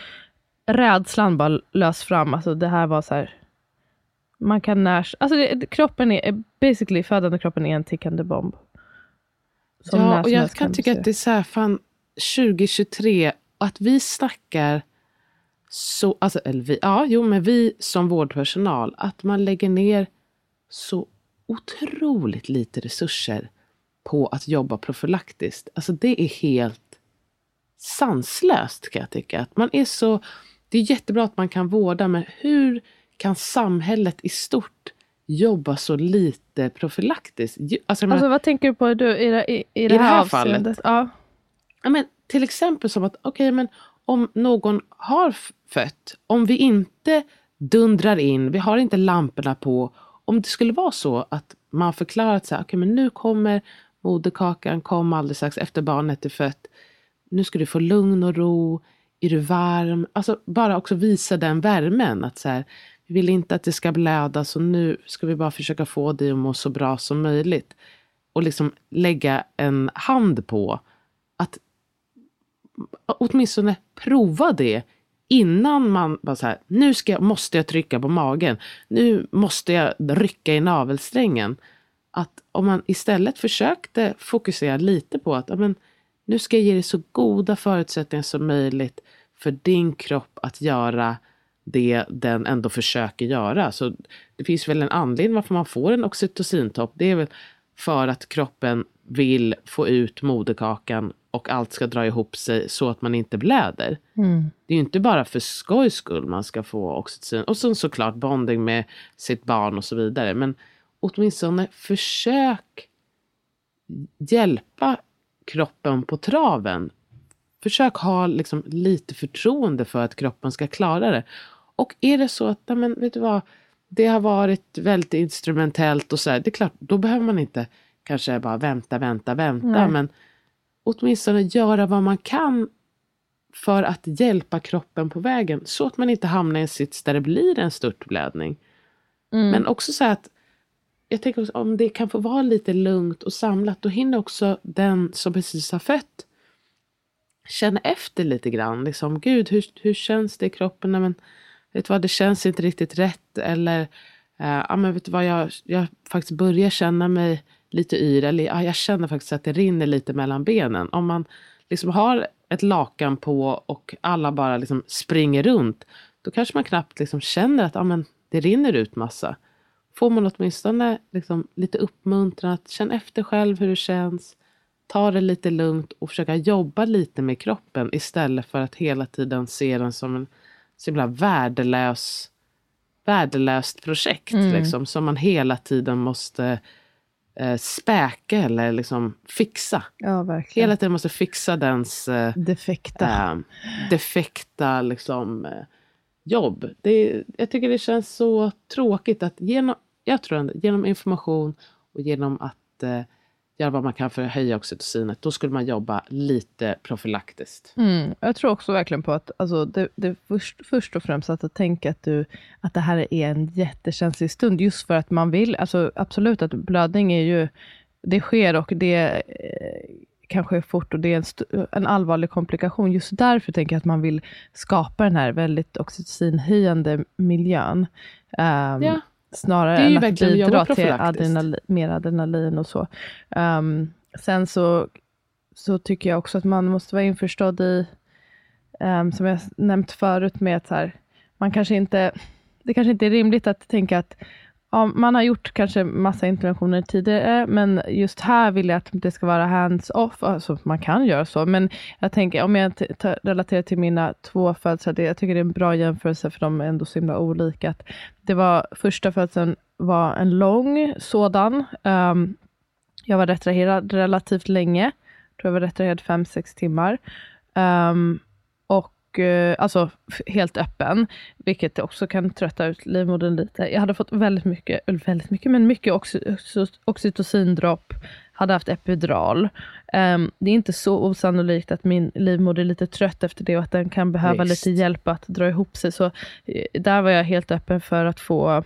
rädslan bara lös fram. Alltså det här var så här. Man kan när... Alltså det, kroppen är... Basically, födande kroppen är en tickande bomb. Som ja, och jag kan tycka att det är så här, fan, tjugo tjugotre att vi snackar så, alltså, eller vi, ja, jo, men vi som vårdpersonal, att man lägger ner så otroligt lite resurser på att jobba profylaktiskt. Alltså det är helt sanslöst kan jag tycka. Att man är så, det är jättebra att man kan vårda, men hur kan samhället i stort jobba så lite profylaktiskt? Alltså, alltså man, vad tänker du på du, i, i, i det i här, här fallet? Ja. Ja, men, till exempel som att, okej, okay, men om någon har fött, om vi inte dundrar in, vi har inte lamporna på, om det skulle vara så att man förklarat så här, okej okay, men nu kommer moderkakan, kom alldeles strax efter barnet är fött, nu ska du få lugn och ro, är du varm, alltså bara också visa den värmen, att så här, vi vill inte att det ska blöda, så nu ska vi bara försöka få dig att må så bra som möjligt, och liksom lägga en hand på att åtminstone prova det innan man bara så här, nu ska jag, måste jag trycka på magen, nu måste jag rycka i navelsträngen. Att om man istället försökte fokusera lite på att amen, nu ska jag ge dig så goda förutsättningar som möjligt för din kropp att göra det den ändå försöker göra. Så det finns väl en anledning varför man får en oxytocintopp, det är väl för att kroppen vill få ut moderkakan och allt ska dra ihop sig så att man inte blöder. Mm. Det är ju inte bara för skojs skull man ska få oxytocin. Och sen såklart bonding med sitt barn och så vidare. Men åtminstone försök hjälpa kroppen på traven. Försök ha liksom lite förtroende för att kroppen ska klara det. Och är det så att, men vet du vad, det har varit väldigt instrumentellt och så här, det är klart, då behöver man inte kanske bara vänta, vänta, vänta. Nej. Men åtminstone göra vad man kan för att hjälpa kroppen på vägen. Så att man inte hamnar i en sits där det blir en störtblödning. Mm. Men också så att, jag tänker om det kan få vara lite lugnt och samlat, då hinner också den som precis har fött känna efter lite grann. Liksom, gud, hur, hur känns det i kroppen? Nej, men, vet du vad, det känns inte riktigt rätt. Eller, äh, ja, men vet du vad, jag, jag faktiskt börjar känna mig lite yr. Eller, ja, jag känner faktiskt att det rinner lite mellan benen. Om man liksom har ett lakan på och alla bara liksom springer runt, då kanske man knappt liksom känner att ja, men, det rinner ut massa. Får man åtminstone liksom lite uppmuntran att känna efter själv hur det känns. Ta det lite lugnt och försöka jobba lite med kroppen istället för att hela tiden se den som en så himla värdelös, värdelöst projekt. Mm. Liksom, som man hela tiden måste eh, späka eller liksom fixa. Ja, verkligen. Hela tiden måste fixa dens eh, defekta, eh, defekta liksom, eh, jobb. Det, jag tycker det känns så tråkigt att genom, jag tror ändå, genom information och genom att eh, göra vad man kan för att höja oxytocinet, då skulle man jobba lite profylaktiskt. Mm, jag tror också verkligen på att alltså, det, det först, först och främst att tänka att, du, att det här är en jättekänslig stund, just för att man vill, alltså absolut att blödning är ju, det sker och det eh, kanske är fort och det är en, st- en allvarlig komplikation, just därför tänker jag att man vill skapa den här väldigt oxytocinhöjande miljön. Um, ja. Snarare än att bidra till adrenalin, mer adrenalin och så. Um, sen så, så tycker jag också att man måste vara införstådd i, um, som jag nämnt förut, med att så här, man kanske inte, det kanske inte är rimligt att tänka att ja, man har gjort kanske massa interventioner tidigare, men just här vill jag att det ska vara hands-off. Alltså man kan göra så, men jag tänker om jag t- t- relaterar till mina två födelser, jag tycker det är en bra jämförelse för de är ändå så himla olika. Att det var, första födelsen var en lång sådan. Um, jag var retraherad relativt länge. Tror jag var retraherad fem sex timmar. Um, och alltså helt öppen, vilket också kan trötta ut livmodern lite. Jag hade fått väldigt mycket, väldigt mycket, men mycket oxy, oxytocindropp, hade haft epidural. Um, det är inte så osannolikt att min livmoder är lite trött efter det och att den kan behöva Just. lite hjälp att dra ihop sig. Så där var jag helt öppen för att få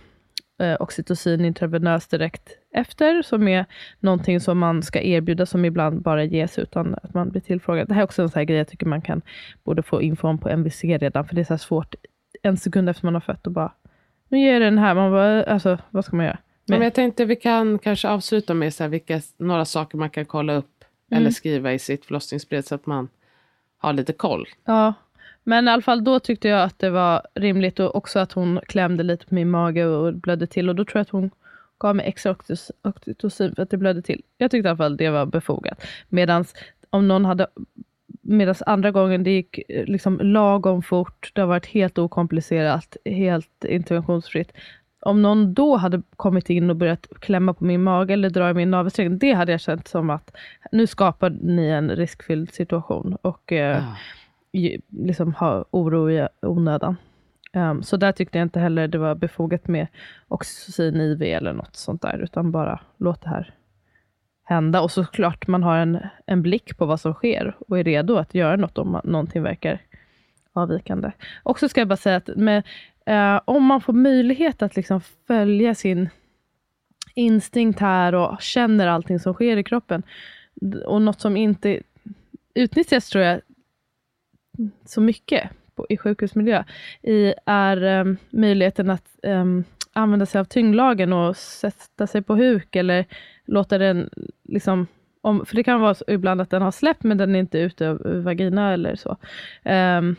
uh, oxytocin intravenöst direkt efter, som är någonting som man ska erbjuda, som ibland bara ges utan att man blir tillfrågad. Det här är också en sån här grej jag tycker man kan borde få info om på M V C redan, för det är så här svårt en sekund efter man har fött och bara nu ger jag den här, man bara, alltså vad ska man göra? Men, Men jag tänkte vi kan kanske avsluta med så här, vilka, några saker man kan kolla upp mm. eller skriva i sitt förlossningsbrev så att man har lite koll. Ja. Men i alla fall då tyckte jag att det var rimligt, och också att hon klämde lite på min mage och blödde till, och då tror jag att hon gav mig extra oxytocin för att det blödde till. Jag tyckte i alla fall det var befogat. Medans om någon hade, medans andra gången det gick liksom lagom fort, det har varit helt okomplicerat, helt interventionsfritt. Om någon då hade kommit in och börjat klämma på min mage eller dra i min navelsträng, det hade jag känt som att nu skapar ni en riskfylld situation och eh, ah. liksom ha oro i onödan. Um, så där tyckte jag inte heller det var befogat med oxytocin, I V eller något sånt där, utan bara låt det här hända. Och såklart man har en, en blick på vad som sker och är redo att göra något om man, någonting verkar avvikande. Och så ska jag bara säga att med, uh, om man får möjlighet att liksom följa sin instinkt här och känner allting som sker i kroppen, och något som inte utnyttjas tror jag så mycket i sjukhusmiljö i är um, möjligheten att um, använda sig av tyngdlagen och sätta sig på huk eller låta den liksom, om, för det kan vara så ibland att den har släppt men den är inte ute ur vagina eller så, um,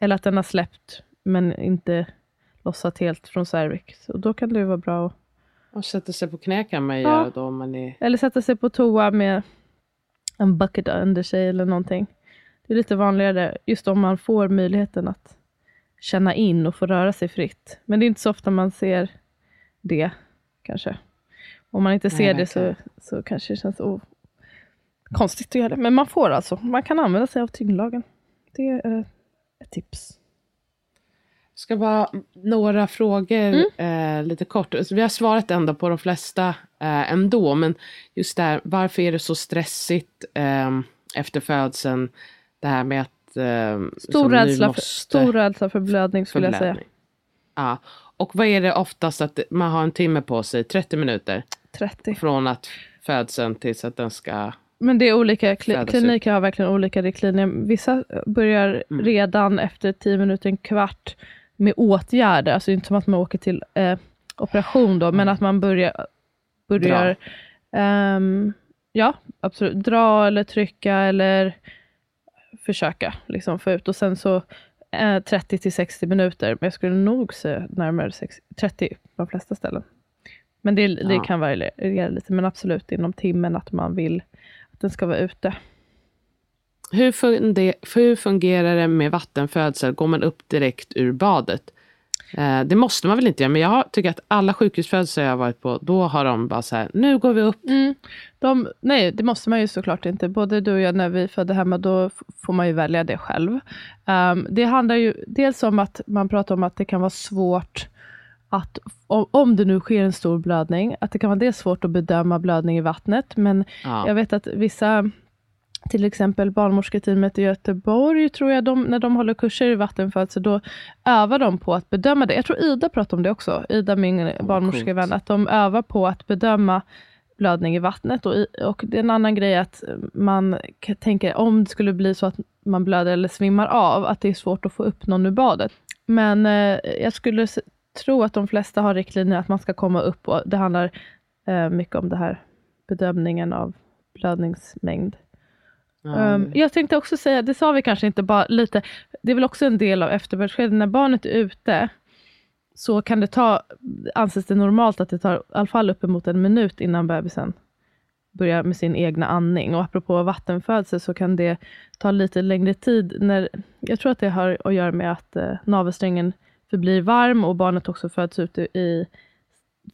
eller att den har släppt men inte lossat helt från cervix, och då kan det vara bra att och sätta sig på knä kan man ja, göra då, om man är... eller sätta sig på toa med en bucket under sig eller någonting. Det är lite vanligare just om man får möjligheten att känna in och få röra sig fritt. Men det är inte så ofta man ser det kanske. Om man inte Nej, ser det så, så kanske det känns o- konstigt att göra det. Men man får alltså. Man kan använda sig av tyngdlagen. Det är ett tips. Jag ska bara några frågor mm. eh, lite kort. Vi har svarat ändå på de flesta eh, ändå. Men just där, varför är det så stressigt eh, efter födseln? Det här med att... Eh, stor, rädsla måste... för, stor rädsla för blödning skulle förblödning. jag säga. Ja. Och vad är det oftast att man har en timme på sig? trettio minuter? trettio. Från att födseln tills att den ska... Men det är olika, kli- kliniker har verkligen olika riktlinjer. Vissa börjar mm. redan efter tio minuter, en kvart med åtgärder. Alltså inte som att man åker till eh, operation då, mm. men att man börjar, börjar um, ja, absolut, dra eller trycka eller försöka liksom få ut. Och sen så eh, trettio till sextio minuter, men jag skulle nog se närmare sextio, trettio på de flesta ställen. Men det, det ja. kan variera lite, men absolut inom timmen att man vill att den ska vara ute. Hur, funder, hur fungerar det med vattenfödsel? Går man upp direkt ur badet? Eh, det måste man väl inte göra, men jag tycker att alla sjukhusfödelser jag har varit på, då har de bara så här, nu går vi upp. Mm. De, nej, det måste man ju såklart inte. Både du och jag när vi födde hemma, då får man ju välja det själv. Um, det handlar ju dels om att man pratar om att det kan vara svårt att om det nu sker en stor blödning, att det kan vara det svårt att bedöma blödning i vattnet, men ja. jag vet att vissa, till exempel barnmorsketeamet i Göteborg tror jag, de, när de håller kurser i vattenfödsel, då övar de på att bedöma det. Jag tror Ida pratar om det också, Ida min oh, barnmorskevän, att de övar på att bedöma blödning i vattnet, och, i, och det är en annan grej att man tänker om det skulle bli så att man blöder eller svimmar av, att det är svårt att få upp någon ur badet. Men eh, jag skulle tror att de flesta har riktlinjer att man ska komma upp, och det handlar eh, mycket om det här bedömningen av blödningsmängd. Mm. Um, jag tänkte också säga, det sa vi kanske inte bara lite, det är väl också en del av efterbördskedet, när barnet är ute så kan det ta, anses det normalt att det tar i alla fall uppemot en minut innan bebisen börjar med sin egna andning, och apropå vattenfödsel så kan det ta lite längre tid när, jag tror att det har att göra med att eh, navelsträngen förblir varm och barnet också föds ut i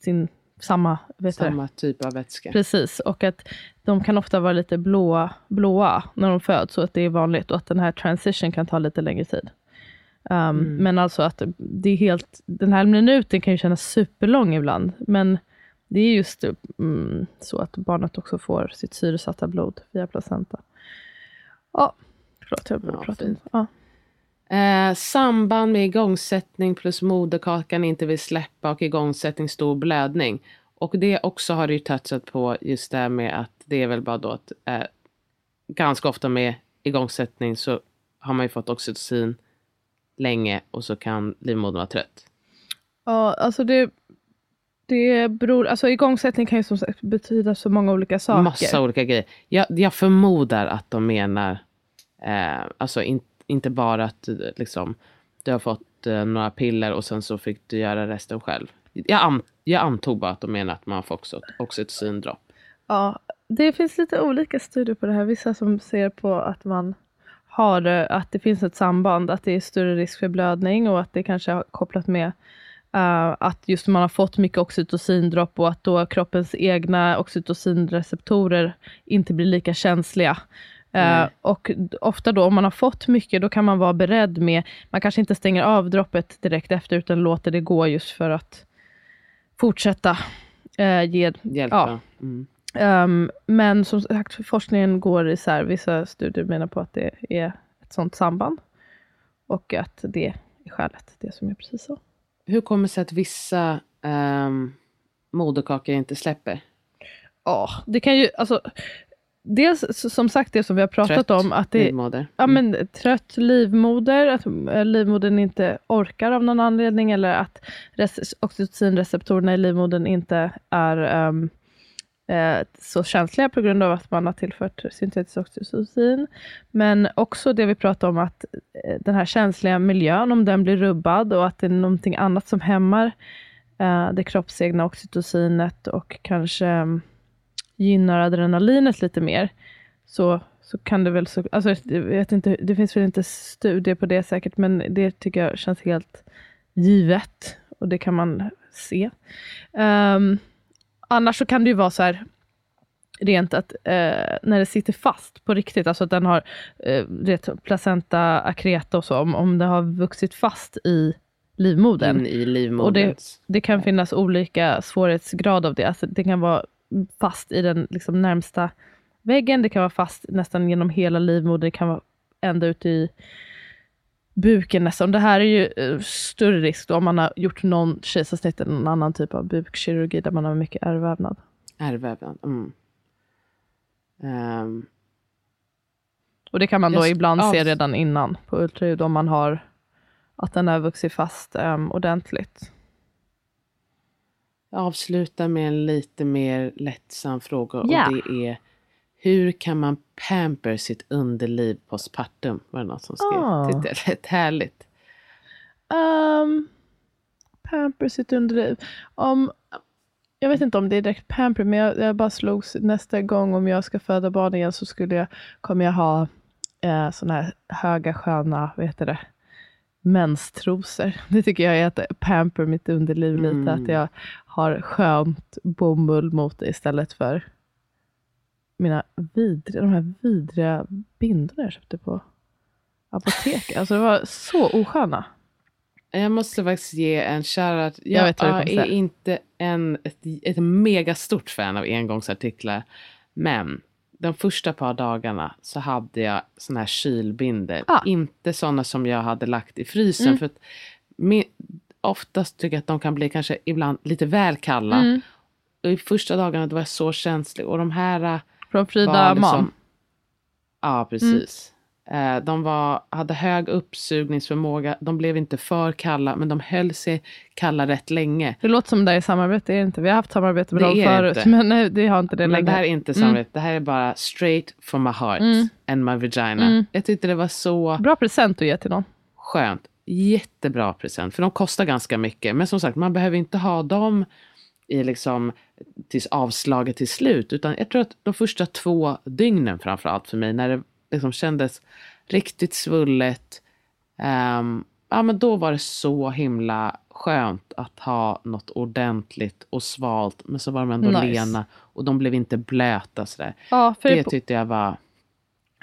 sin samma, vet samma typ av vätska. Precis, och att de kan ofta vara lite blåa, blåa när de föds, så att det är vanligt, och att den här transition kan ta lite längre tid. Um, mm. Men alltså att det är helt, den här minuten kan ju kännas superlång ibland, men det är just mm, så att barnet också får sitt syresatta blod via placenta. Ja, förlåt, jag borde prata om det. Ja. Eh, samband med igångsättning plus moderkakan inte vill släppa och igångsättning stor blödning. Och det också har det ju touchat på, just det med att det är väl bara då att eh, ganska ofta med igångsättning så har man ju fått oxytocin länge och så kan livmodern vara trött. Ja, alltså det det beror, alltså igångsättning kan ju som sagt betyda så många olika saker. Massa olika grejer. Jag, jag förmodar att de menar eh, alltså inte Inte bara att liksom, du har fått eh, några piller och sen så fick du göra resten själv. Jag, an- jag antog bara att de menar att man får också oxytocindropp. Ja, det finns lite olika studier på det här. Vissa som ser på att man har att det finns ett samband, att det är större risk för blödning, och att det kanske har kopplat med uh, att just man har fått mycket oxytocindropp, och att då kroppens egna oxytocinreceptorer inte blir lika känsliga. Mm. Uh, och ofta då om man har fått mycket, då kan man vara beredd med, man kanske inte stänger av droppet direkt efter, utan låter det gå just för att fortsätta uh, ge hjälpa. Ja. Mm. Um, men som sagt, forskningen går isär. Vissa studier menar på att det är ett sånt samband, och att det är skälet, det som är precis så. Hur kommer det sig att vissa um, moderkakor inte släpper? Ja, uh, det kan ju, alltså dels som sagt det som vi har pratat trött, om att det livmoder. Ja men trött livmoder, att livmodern inte orkar av någon anledning, eller att res- oxytocinreceptorerna i livmodern inte är um, eh, så känsliga på grund av att man har tillfört syntetiskt oxytocin. Men också det vi pratar om, att den här känsliga miljön, om den blir rubbad, och att det är någonting annat som hämmar eh, det kroppsegna oxytocinet och kanske gynnar adrenalinet lite mer, så, så kan det väl så, alltså jag vet inte, det finns väl inte studier på det säkert, men det tycker jag känns helt givet och det kan man se. Um, annars så kan det ju vara så här rent att eh, när det sitter fast på riktigt, alltså att den har eh, vet, placenta, akreta och så, om, om det har vuxit fast i livmodern. In i livmodern. Och det, det kan finnas olika svårighetsgrad av det. Alltså det kan vara fast i den liksom närmsta väggen, det kan vara fast nästan genom hela livmodern, det kan vara ända ut i buken nästan. Det här är ju större risk då, om man har gjort någon kejsarsnitt eller någon annan typ av bukkirurgi där man har mycket ärrvävnad. Ärrvävnad, mm. Um, och det kan man då just, ibland ja. se redan innan på ultraljud om man har att den har vuxit fast um, ordentligt. Jag avslutar med en lite mer lättsam fråga, yeah. och det är: hur kan man pamper sitt underliv postpartum? Var det något som skrev? Ah. Det är rätt härligt. Um, pamper sitt underliv. Om, jag vet inte om det är direkt pamper, men jag, jag bara slogs nästa gång om jag ska föda barn igen, så skulle jag, kommer jag ha eh, såna här höga sköna, vad heter det? Menstrosor. Det tycker jag är att pamper mitt underliv lite. Mm. Att jag har skönt bomull mot det istället för mina vidriga, de här vidriga bindorna jag köpte på apoteket. Alltså det var så osköna. Jag måste faktiskt ge en shoutout. Jag, jag, jag är inte en, ett, ett mega stort fan av engångsartiklar. Men de första par dagarna så hade jag såna här kylbinder. Ah. Inte såna som jag hade lagt i frysen. Mm. För att min, oftast tycker jag att de kan bli kanske ibland lite väl kalla. Mm. Och i första dagarna då var jag så känslig. Och de här... Från Frida liksom, mom. Ja, precis. Mm. Eh, de var, hade hög uppsugningsförmåga. De blev inte för kalla. Men de höll sig kalla rätt länge. Det låter som det är samarbete. Är det inte? Vi har haft samarbete med det dem förut. Inte. Men nej, det har inte det men länge. Det här är inte samarbete. Mm. Det här är bara straight from my heart. Mm. And my vagina. Mm. Jag tyckte det var så... Bra present att ge till någon. Skönt. Jättebra present. För de kostar ganska mycket. Men som sagt, man behöver inte ha dem... i liksom tills avslaget till slut, utan jag tror att de första två dygnen framförallt för mig, när det liksom kändes riktigt svullet, um, ja men då var det så himla skönt att ha något ordentligt och svalt, men så var de ändå nice. Lena och de blev inte blöta sådär. Ja, för det tyckte jag var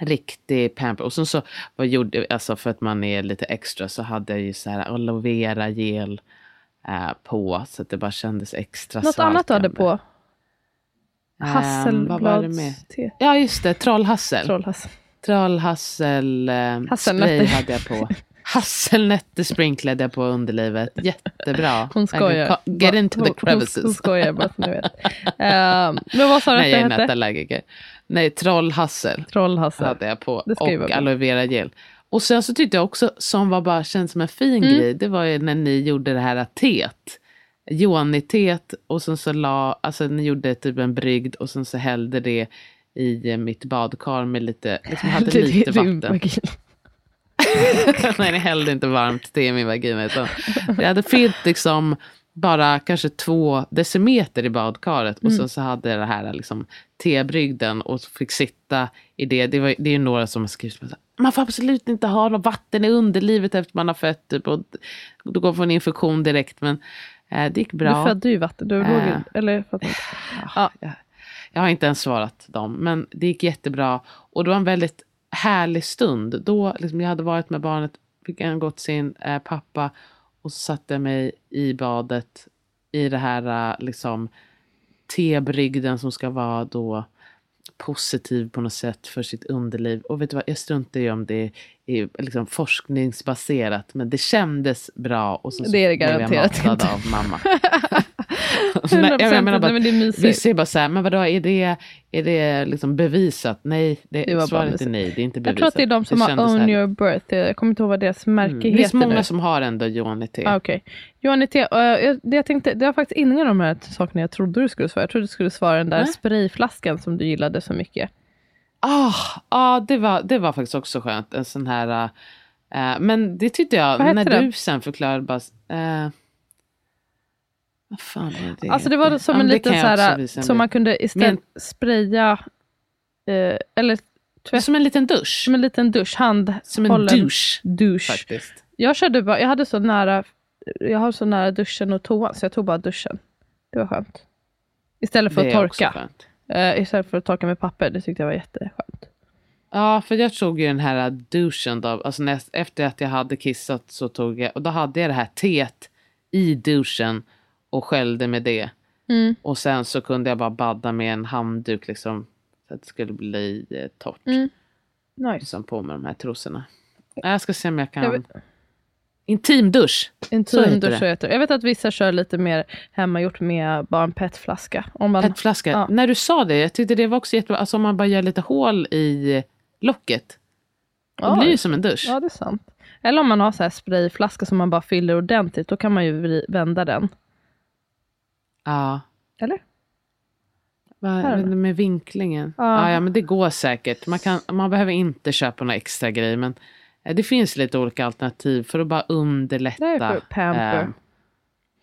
riktig pamper. Och sen så vad gjorde, alltså för att man är lite extra, så hade jag ju så här aloe vera gel på, så att det bara kändes extra något svalkande. Annat hade på hasselbladste. Um, ja just det, trollhassel. Trollhassel. Trollhassel eh, spray hade jag på. Hasselnötter sprinklade jag på underlivet. Jättebra. Hon skojar. Get into the crevices. Hon, hon skojar bara så ni vet. Um, men vad sa du att det hette? Nej, jag är nätallergiker. Nej, trollhassel. Trollhassel hade jag på. Och aloe vera gel. Och sen så tyckte jag också, som var bara känns som en fin mm. grej, det var ju när ni gjorde det här teet, Joni-teet, och sen så la, alltså ni gjorde typ en brygd och sen så hällde det i mitt badkar med lite, liksom hade det, lite det, vatten. Nej, ni hällde inte varmt te i min vagina, utan jag hade fyllt liksom bara kanske två decimeter i badkaret och mm. sen så hade det här liksom tebrygden och fick sitta i det. Det, var, det är ju några som har skrivit med så här, man får absolut inte ha något vatten i underlivet efter man har fött typ, och då går man en infektion direkt, men eh, det gick bra. Du födde ju vatten, du låg äh, eller jag, ja. jag, jag har inte ens svarat dem, men det gick jättebra och det var en väldigt härlig stund. Då liksom, jag hade varit med barnet, fick en gått sin eh, pappa och så satte jag mig i badet i det här liksom tebrygden som ska vara då positiv på något sätt för sitt underliv. Och vet du vad, jag struntar ju om det är liksom forskningsbaserat, men det kändes bra. Och så, det är det garanterat inte. Av mamma. Nej, jag menar bara, nej, men det är mysigt. Vi ser bara så här, men vadå, är det, är det liksom bevisat? Nej, det, det var svaret bara är nej, det är inte bevisat. Jag tror att det är de som det har Own Your Birth. Jag kommer inte ihåg vad deras märke mm. heter. Det finns många nu. Som har ändå Joanity. Ah, okej. Okay. Joanity, det jag tänkte, det var faktiskt ingen av de här sakerna jag trodde du skulle svara. Jag trodde du skulle svara den där mm. sprayflaskan som du gillade så mycket. Ah, ah det, var, det var faktiskt också skönt. En sån här, uh, men det tyckte jag, när den? Du sen förklarade bara... Uh, vad fan är det? Alltså det var som en ja, liten så här som man kunde istället men... spraya eh, eller Tvätt. Som en liten dusch. Som en liten dusch. Hand. Som en dusch. Dusch. Faktiskt. Jag körde bara, jag hade så nära, jag har så nära duschen och toan, så jag tog bara duschen. Det var skönt. Istället för det att torka. Uh, istället för att torka med papper, det tyckte jag var jätteskönt. Ja, för jag tog ju den här duschen då. Alltså näst, efter att jag hade kissat så tog jag, och då hade jag det här teet i duschen och skällde med det. Mm. Och sen så kunde jag bara badda med en handduk liksom, så att det skulle bli eh, torrt. Mm. Nice. Som på med de här trosorna. Jag ska se om jag kan... Jag vet... Intimdusch. Intimdusch heter det. Jag vet att vissa kör lite mer hemmagjort med bara en petflaska. Om man... Petflaska? Ja. När du sa det, jag tyckte det var också jättebra. Alltså om man bara gör lite hål i locket. Det ja. blir ju som en dusch. Ja, det är sant. Eller om man har så här sprayflaska som man bara fyller ordentligt, då kan man ju vända den. Ja. Eller? Va, med vinklingen. Ja. Ja, ja, men det går säkert. Man, kan, man behöver inte köpa några extra grejer, men det finns lite olika alternativ för att bara underlätta. Det är för pamper. Ähm,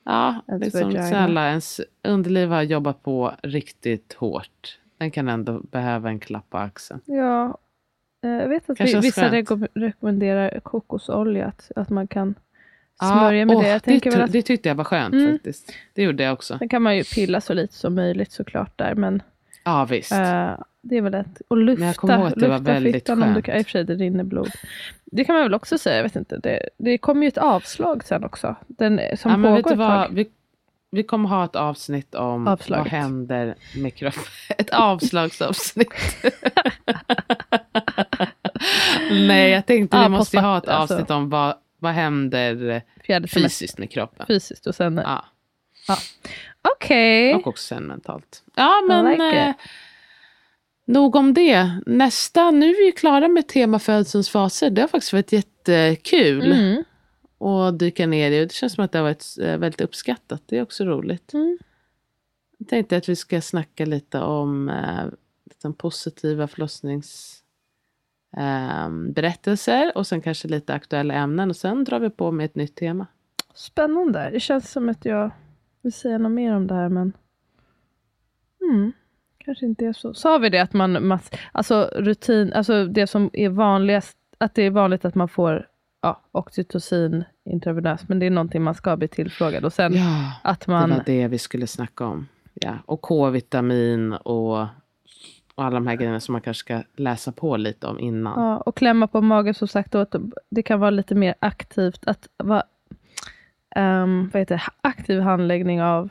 ja, liksom sällan ens underliv har jobbat på riktigt hårt. Den kan ändå behöva en klapp på axeln. Ja, jag vet att vi, vissa re- rekommenderar kokosolja, att, att man kan smörja ah, med oh, det. Jag tänker det, väl att... det tyckte jag var skönt mm. faktiskt. Det gjorde jag också. Sen kan man ju pilla så lite som möjligt såklart där, men... Ja, ah, visst. Uh, det är väl lätt. Och lufta, men jag kommer ihåg att det var väldigt skönt. Om du kan, i och för sig, det rinner blod. Det kan man väl också säga, jag vet inte. Det, det kommer ju ett avslag sen också. Den som ja, pågår ett vad, vi, vi kommer ha ett avsnitt om avslaget. Vad händer med kroppen. Ett avslagsavsnitt. Nej, jag tänkte ah, vi måste ha ett avsnitt alltså. Om vad, vad händer fysiskt med kroppen. Fysiskt och sen... Ja. Ja. Okej. Okay. Och också sen mentalt. Ja, men... Like eh, nog om det. Nästa, nu är vi klara med tema födelsens faser. Det har faktiskt varit jättekul mm. att dyka ner i. Det känns som att det har varit väldigt uppskattat. Det är också roligt. Mm. Jag tänkte att vi ska snacka lite om eh, lite om positiva förlossningsberättelser. Eh, och sen kanske lite aktuella ämnen. Och sen drar vi på med ett nytt tema. Spännande. Det känns som att jag... Vi säger något mer om det här, men mm, kanske inte är så. Sa vi det att man, mass... alltså rutin, alltså det som är vanligast, att det är vanligt att man får ja, oxytocin intravenöst, men det är någonting man ska bli tillfrågad. Och sen ja, att man... det var det vi skulle snacka om. Ja, och K-vitamin och, och alla de här grejerna som man kanske ska läsa på lite om innan. Ja, och klämma på magen som sagt, då, att det kan vara lite mer aktivt att vara... Um, vad heter, aktiv handläggning av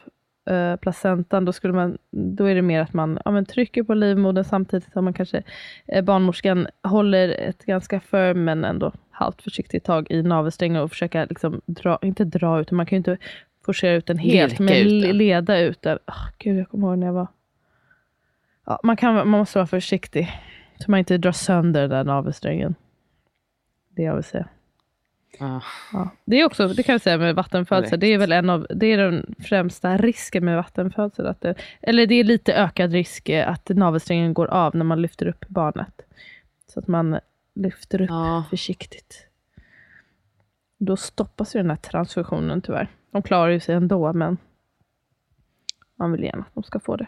uh, placentan, då, skulle man, då är det mer att man ja, men trycker på livmodern samtidigt som man kanske eh, barnmorskan håller ett ganska för men ändå halvt försiktigt tag i navelsträngen och försöker liksom dra, inte dra ut, man kan ju inte forcera ut den helt, men ut leda ut den. Oh, gud, jag kommer ihåg när jag var ja, man, kan, man måste vara försiktig så man inte drar sönder den där navelsträngen. Det jag vill säga. Ah. Ja. Det är också, det kan jag säga med vattenfödsel, det är väl en av, det är den främsta risken med vattenfödsel att det, eller det är lite ökad risk att navelsträngen går av när man lyfter upp barnet, så att man lyfter upp ah. försiktigt, då stoppas ju den här transfusionen tyvärr. De klarar ju sig ändå, men man vill gärna att de ska få det.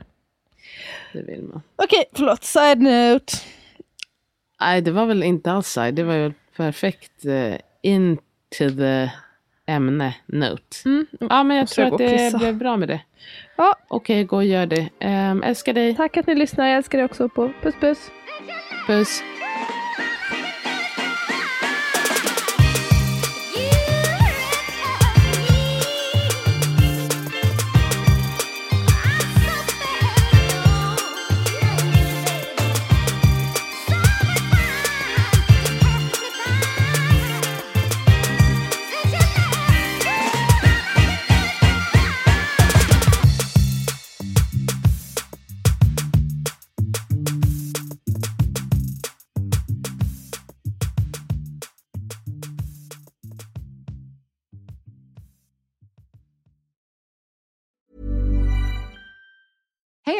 Det vill man. Okej, okay, förlåt, side note. Nej, det var väl inte alls side, det var ju perfekt eh... into the ämne note. Mm. Ja, men jag, jag tror att det blev bra med det. Ja. Okej, gå och gör det. Um, älskar dig. Tack att ni lyssnar. Jag älskar dig också. På. Puss, puss. Puss. Hey